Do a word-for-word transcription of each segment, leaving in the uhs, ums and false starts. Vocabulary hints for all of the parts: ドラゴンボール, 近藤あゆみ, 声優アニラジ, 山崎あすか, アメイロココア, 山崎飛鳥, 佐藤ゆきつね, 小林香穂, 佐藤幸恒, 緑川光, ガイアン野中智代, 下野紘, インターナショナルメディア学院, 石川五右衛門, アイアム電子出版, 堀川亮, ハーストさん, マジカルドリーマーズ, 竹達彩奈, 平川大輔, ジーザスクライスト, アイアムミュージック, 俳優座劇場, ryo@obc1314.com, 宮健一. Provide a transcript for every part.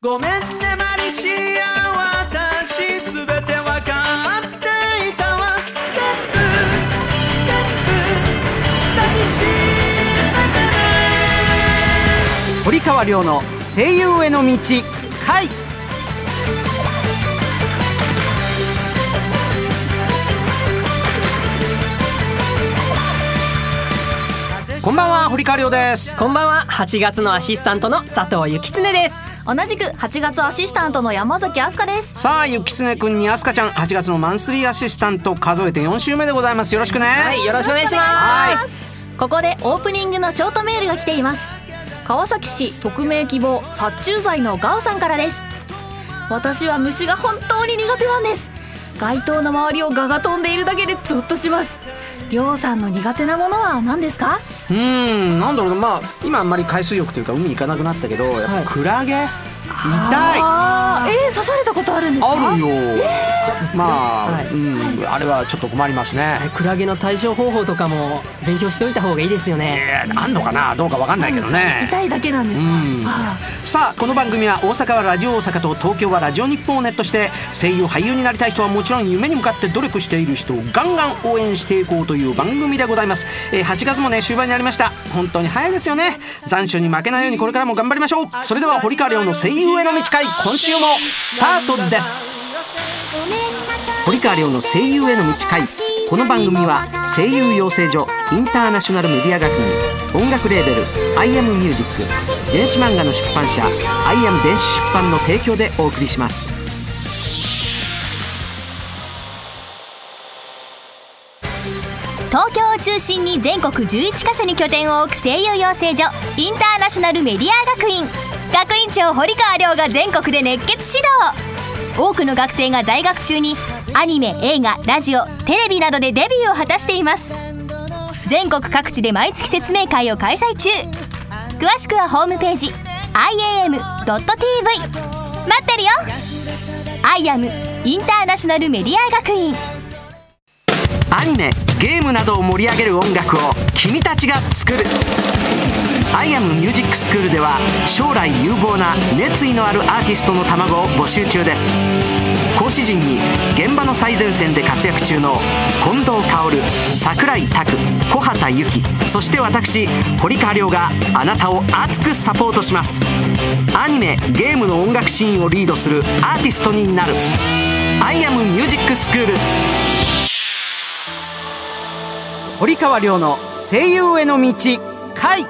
ごめんねマリシア、私すべてわかっていたわ。ステップステップタキシー、堀川亮の声優への道回。こんばんは、堀川亮です。こんばんは、はちがつのアシスタントの佐藤ゆきつねです。同じくはちがつアシスタントの山崎あすかです。さあ、ゆきつねくんにあすかちゃん、はちがつのマンスリーアシスタント数えてよん週目でございます。よろしくね。はい、よろしくお願いします。ここでオープニングのショートメールが来ています。川崎市匿名希望殺虫剤のガオさんからです。私は虫が本当に苦手なんです。街灯の周りをガが飛んでいるだけでゾッとします。りょうさんの苦手なものは何ですか？うーん、なんだろうな、まあ、今あんまり海水浴というか海行かなくなったけど、やっぱクラゲ、はい、痛い。えー、刺されたことあるんですか？あるよ、えー、まあ、はい、うん、あれはちょっと困りますね。クラゲの対処方法とかも勉強しておいた方がいいですよね。えー、あんのかな、どうか分かんないけどね。痛いだけなんですか？ああ、さあ、この番組は大阪はラジオ大阪と東京はラジオ日本をネットして、声優俳優になりたい人はもちろん、夢に向かって努力している人をガンガン応援していこうという番組でございます。えー、はちがつもね、終盤になりました。本当に早いですよね。残暑に負けないようにこれからも頑張りましょう。それでは、堀川亮の声優声優への道会、今週もスタートです。堀川亮の声優への道会。この番組は声優養成所インターナショナルメディア学院、音楽レーベル アイアム ミュージック、電子漫画の出版社 アイアム 電子出版の提供でお送りします。東京を中心に全国じゅういちカ所に拠点を置く声優養成所インターナショナルメディア学院学院長堀川亮が全国で熱血指導。多くの学生が在学中にアニメ、映画、ラジオ、テレビなどでデビューを果たしています。全国各地で毎月説明会を開催中。詳しくはホームページ アイエーエムドットティーブイ 待ってるよ。 アイアム インターナショナルメディア学院。アニメ、ゲームなどを盛り上げる音楽を君たちが作る。アイアムミュージックスクールでは、将来有望な熱意のあるアーティストの卵を募集中です。講師陣に現場の最前線で活躍中の近藤薫、櫻井拓、小畑由紀、そして私堀川亮があなたを熱くサポートします。アニメ・ゲームの音楽シーンをリードするアーティストになる。アイアムミュージックスクール。堀川亮の声優への道回。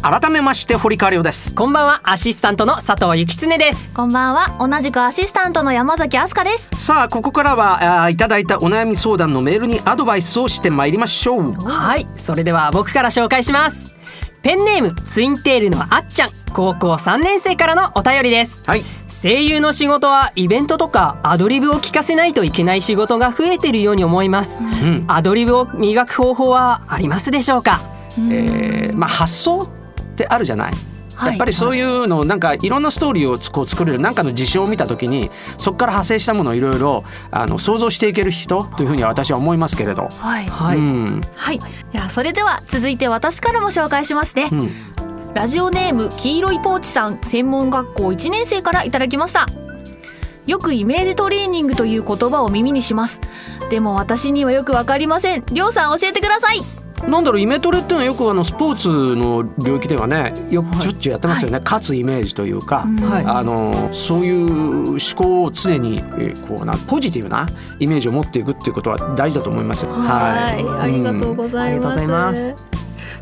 改めまして堀川亮です。こんばんは、アシスタントの佐藤ゆきつねです。こんばんは、同じくアシスタントの山崎あすかです。さあ、ここからはいただいたお悩み相談のメールにアドバイスをしてまいりましょう。はい、それでは僕から紹介します。ペンネームツインテールのあっちゃん、高校さんねん生からのお便りです。はい、声優の仕事はイベントとかアドリブを聞かせないといけない仕事が増えているように思います、うん、アドリブを磨く方法はありますでしょうか？うん、えー、まあ発想ってあるじゃない、はい、やっぱりそういうの、なんかいろんなストーリーをこう作れる、なんかの事象を見た時にそこから派生したものをいろいろあの想像していける人というふうには私は思いますけれど。はい、うん、はい、いや、それでは続いて私からも紹介しますね、うん、ラジオネーム黄色いポーチさん、専門学校いちねん生からいただきました。よくイメージトレーニングという言葉を耳にします。でも私にはよくわかりません。りょうさん教えてください。なんだろう、イメトレっていうのはよくあのスポーツの領域ではね、よくしょっちゅうやってますよね、はい、勝つイメージというか、はい、あのそういう思考を常にこうなポジティブなイメージを持っていくっていうことは大事だと思いますよ。はい、はい、ありがとうございます。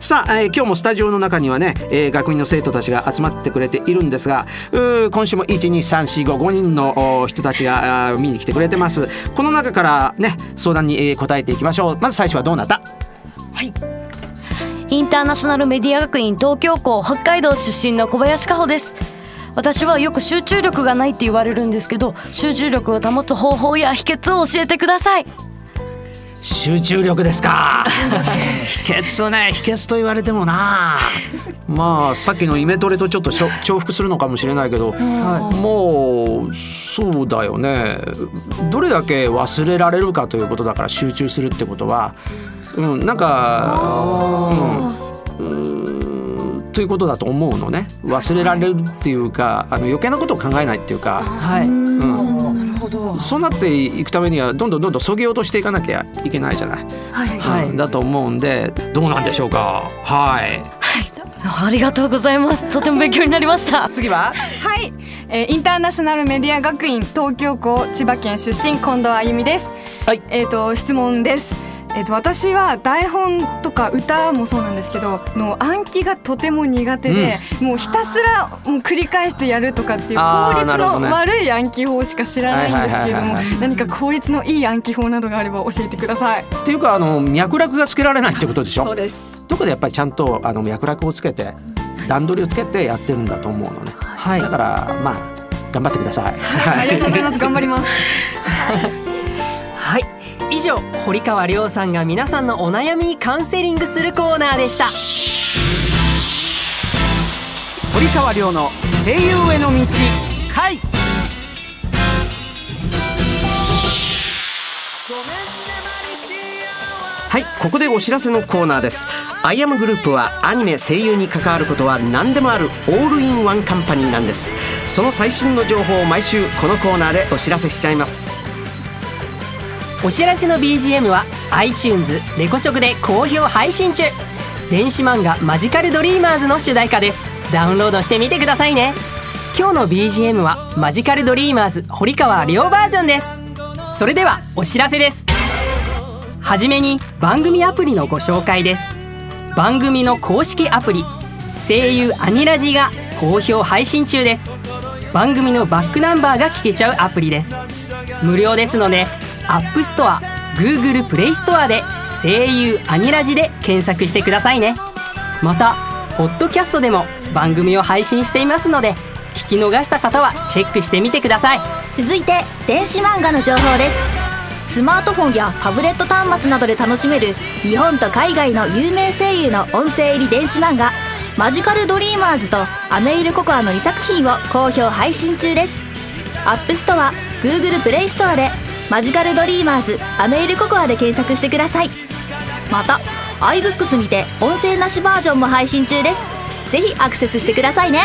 さあ、えー、今日もスタジオの中にはね、えー、学院の生徒たちが集まってくれているんですが、う今週も いち、に、さん、し、ご、ご 人の人たちが見に来てくれてます。この中からね、相談に、えー、答えていきましょう。まず最初はどうなった？はい、インターナショナルメディア学院東京校北海道出身の小林香穂です。私はよく集中力がないって言われるんですけど、集中力を保つ方法や秘訣を教えてください。集中力ですか。秘訣ね、秘訣と言われてもなまあさっきのイメトレとちょっと重複するのかもしれないけど、もうそうだよね、どれだけ忘れられるかということだから、集中するってことは、うん、なんか、うん、ということだと思うのね。忘れられるっていうか、あの余計なことを考えないっていうか、はい、うん、なるほど。そうなっていくためにはどんどんどんどん削ぎ落としていかなきゃいけないじゃない、はい、うん、だと思うんで、どうなんでしょうか。はい、はい、ありがとうございます。とても勉強になりました。次ははい、えー、インターナショナルメディア学院東京校千葉県出身、近藤あゆみです。はい、えーと、質問です。えーと、私は台本とか歌もそうなんですけどの暗記がとても苦手で、うん、もうひたすらもう繰り返してやるとかっていう効率の悪い暗記法しか知らないんですけれども、何か効率のいい暗記法などがあれば教えてください。っていうか、あの脈絡がつけられないってことでしょ。そうです。どこでやっぱりちゃんとあの脈絡をつけて段取りをつけてやってるんだと思うのね、はい、だからまあ頑張ってください、はい、ありがとうございます。頑張ります。はい、以上、堀川亮さんが皆さんのお悩みにカウンセリングするコーナーでした。堀川亮の声優への道回。はい、ここでお知らせのコーナーです。アイアムグループはアニメ、声優に関わることは何でもあるオールインワンカンパニーなんです。その最新の情報を毎週このコーナーでお知らせしちゃいます。お知らせの ビージーエム は iTunes、レコチョクで好評配信中。電子漫画マジカルドリーマーズの主題歌です。ダウンロードしてみてくださいね。今日の ビージーエム はマジカルドリーマーズ堀川亮バージョンです。それではお知らせです。はじめに番組アプリのご紹介です。番組の公式アプリ声優アニラジが好評配信中です。番組のバックナンバーが聞けちゃうアプリです。無料ですのでアップストア、Google プレイストアで声優アニラジで検索してくださいね。またポッドキャストでも番組を配信していますので、聞き逃した方はチェックしてみてください。続いて電子漫画の情報です。スマートフォンやタブレット端末などで楽しめる日本と海外の有名声優の音声入り電子漫画マジカルドリーマーズとアメイルココアのにさく品を好評配信中です。アップストア、Google プレイストアでマジカルドリーマーズ、アメイルココアで検索してください。また iBooks にて音声なしバージョンも配信中です。ぜひアクセスしてくださいね。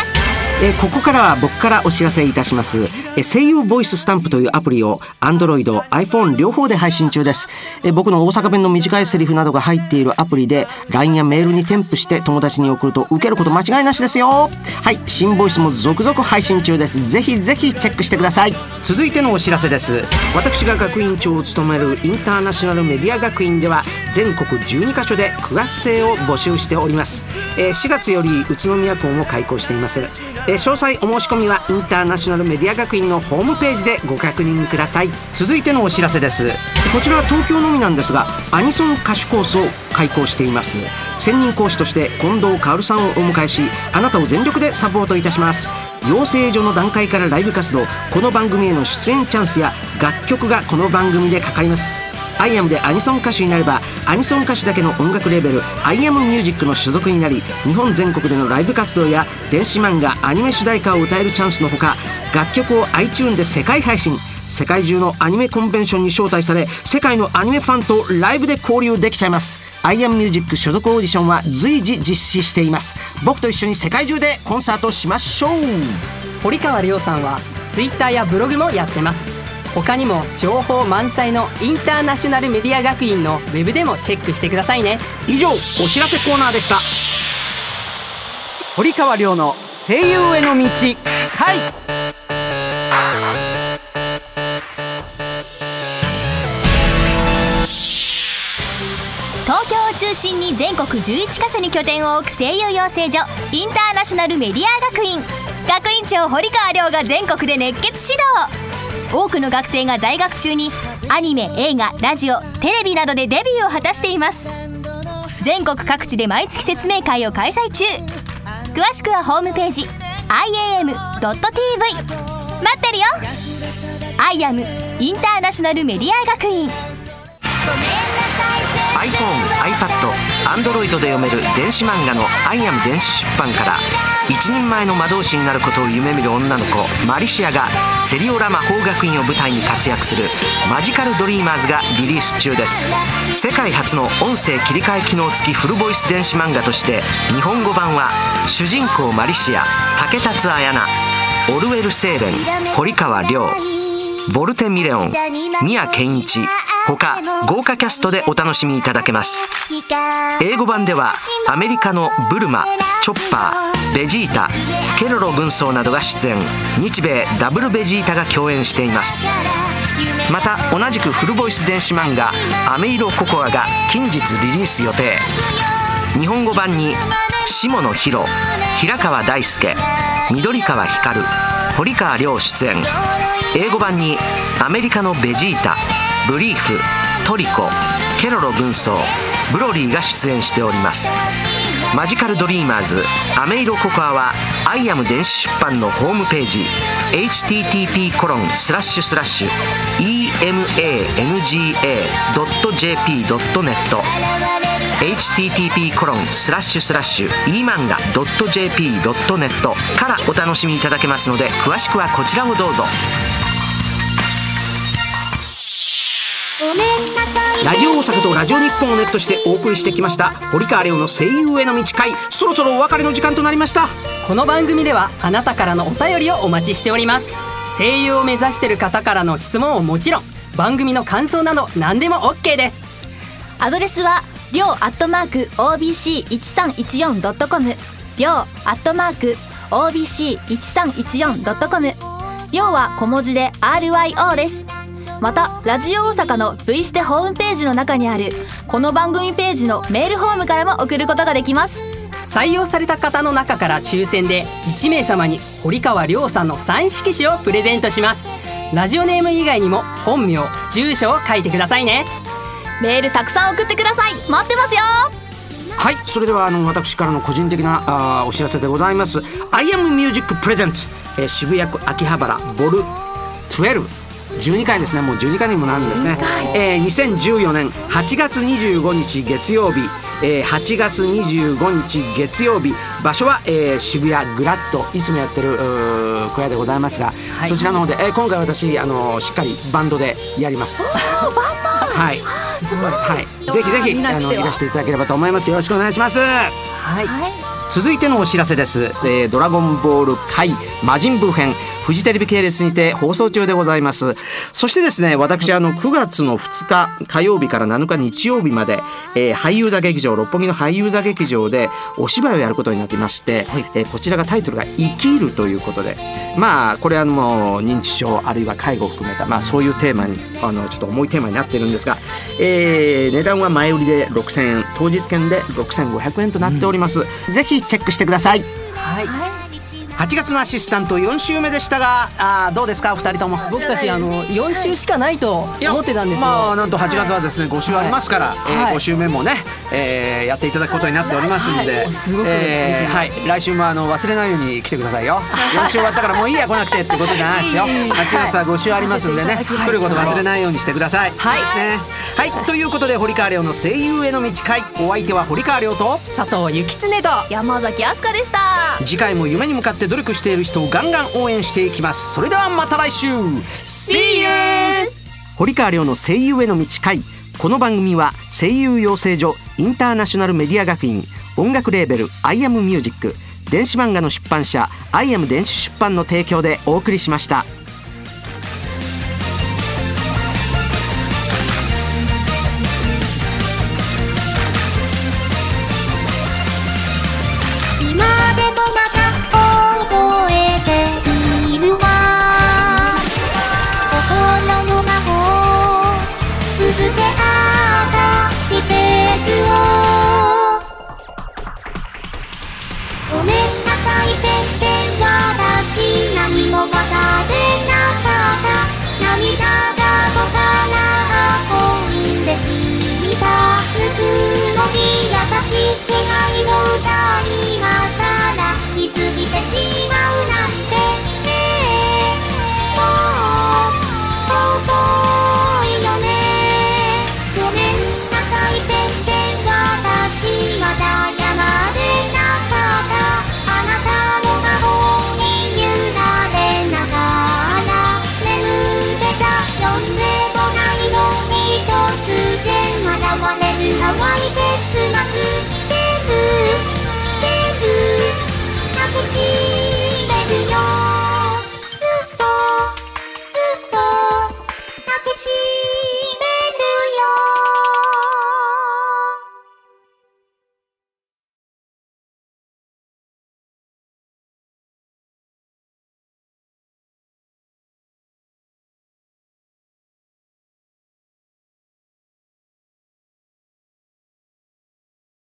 えここからは僕からお知らせいたします。え声優ボイススタンプというアプリを Android、iPhone 両方で配信中です。え僕の大阪弁の短いセリフなどが入っているアプリで ライン やメールに添付して友達に送ると受けること間違いなしですよ。はい、新ボイスも続々配信中です。ぜひぜひチェックしてください。続いてのお知らせです。私が学院長を務めるインターナショナルメディア学院では全国じゅうにかしょで苦学生を募集しております。えしがつより宇都宮校も開校しています。詳細お申し込みはインターナショナルメディア学院のホームページでご確認ください。続いてのお知らせです。こちらは東京のみなんですが、アニソン歌手コースを開講しています。専任講師として近藤薫さんをお迎えし、あなたを全力でサポートいたします。養成所の段階からライブ活動、この番組への出演チャンスや楽曲がこの番組でかかります。アイアムでアニソン歌手になれば、アニソン歌手だけの音楽レーベルアイアムミュージックの所属になり、日本全国でのライブ活動や電子漫画、アニメ主題歌を歌えるチャンスのほか、楽曲を iTunes で世界配信、世界中のアニメコンベンションに招待され、世界のアニメファンとライブで交流できちゃいます。アイアムミュージック所属オーディションは随時実施しています。僕と一緒に世界中でコンサートしましょう。堀川亮さんは Twitter やブログもやってます。他にも情報満載のインターナショナルメディア学院のウェブでもチェックしてくださいね。以上、お知らせコーナーでした。堀川亮の声優への道回。東京を中心に全国じゅういちかしょに拠点を置く声優養成所インターナショナルメディア学院。学院長堀川亮が全国で熱血指導。多くの学生が在学中にアニメ、映画、ラジオ、テレビなどでデビューを果たしています。全国各地で毎月説明会を開催中。詳しくはホームページ アイエーエムドットティーブイ 待ってるよ。 アイアムインターナショナルメディア学院。 iPhone、iPad、Android で読める電子漫画のアイアム電子出版から、一人前の魔導士になることを夢見る女の子マリシアがセリオラ魔法学院を舞台に活躍するマジカルドリーマーズがリリース中です。世界初の音声切り替え機能付きフルボイス電子漫画として、日本語版は主人公マリシア、竹達彩奈、オルウェル・セーレン、堀川亮、ボルテ・ミレオン、宮健一、他豪華キャストでお楽しみいただけます。英語版ではアメリカのブルマ、チョッパー、ベジータ、ケロロ軍曹などが出演、日米ダブルベジータが共演しています。また同じくフルボイス電子漫画アメイロココアが近日リリース予定。日本語版に下野紘、平川大輔、緑川光、堀川亮出演。英語版にアメリカのベジータ、ブリーフ、トリコ、ケロロ軍曹、ブロリーが出演しております。マジカルドリーマーズアメイロココアはアイアム電子出版のホームページ エイチティーティーピーコロンスラッシュスラッシュイーエムエーエヌジーエードットジェーピードットネット エイチティーティーピーコロンスラッシュスラッシュイーマンガドットジェーピードットネット からお楽しみいただけますので、詳しくはこちらをどうぞ。ラジオ大阪とラジオ日本をネットしてお送りしてきました堀川亮の声優への道会、そろそろお別れの時間となりました。この番組ではあなたからのお便りをお待ちしております。声優を目指している方からの質問をもちろん、番組の感想など何でも OK です。アドレスはりょうアットマーク オービーシーいちさんいちよんドットコム、 りょうアットマーク オービーシーいちさんいちよんドットコム、 りょうは小文字で アールワイオー です。またラジオ大阪の V ステホームページの中にあるこの番組ページのメールフォームからも送ることができます。採用された方の中から抽選でいち名様に堀川亮さんのサイン色紙をプレゼントします。ラジオネーム以外にも本名、住所を書いてくださいね。メールたくさん送ってください。待ってますよ。はい、それではあの私からの個人的なあお知らせでございます。アイアムミュージックプレゼンツ、えー、渋谷区秋葉原ボルじゅうに、じゅうにかいですね。もうじゅうにかいにもなるんですね、えー、にせんじゅうよねんはちがつにじゅうごにち月曜日、えー、はちがつにじゅうごにち月曜日、場所は、えー、渋谷グラッド、いつもやってる小屋でございますが、はい、そちらの方で、えー、今回私、あのー、しっかりバンドでやります。バンドはい、はい、ぜひぜひあのいらしていただければと思います。よろしくお願いします。はい、はい、続いてのお知らせです、えー、ドラゴンボール界魔人ブー編、フジテレビ系列にて放送中でございます。そしてですね、私あのくがつのふつか火曜日からなのか日曜日まで、えー、俳優座劇場、六本木の俳優座劇場でお芝居をやることになっていまして、はい、えー、こちらがタイトルが生きるということで、まあこれはもう認知症あるいは介護を含めた、まあ、そういうテーマにあのちょっと重いテーマになっているんですが、えー、値段は前売りでろくせんえん、当日券でろくせんごひゃくえんとなっております、うん、ぜひチェックしてください。はい、はちがつのアシスタントよん週目でしたが、あどうですかお二人とも。僕たちあのよん週しかないと思ってたんですよ。まあ、なんとはちがつはですねご週ありますから、はいはい、えー、ご週目もね、えー、やっていただくことになっておりますので、来週もあの忘れないように来てくださいよ。よん週終わったからもういいや来なくてってことじゃないですよ。はちがつはご週ありますんでね、はい、来ること忘れないようにしてください。はい、はいはい、ということで堀川亮の声優への道会、お相手は堀川亮と佐藤幸恒と山崎飛鳥でした。次回も夢に向かって努力している人をガンガン応援していきます。それではまた来週 See you。 堀川亮の声優への道会、この番組は声優養成所インターナショナルメディア学院、音楽レーベルアイアムミュージック、電子漫画の出版社アイアム電子出版の提供でお送りしました。優しく愛の歌になる。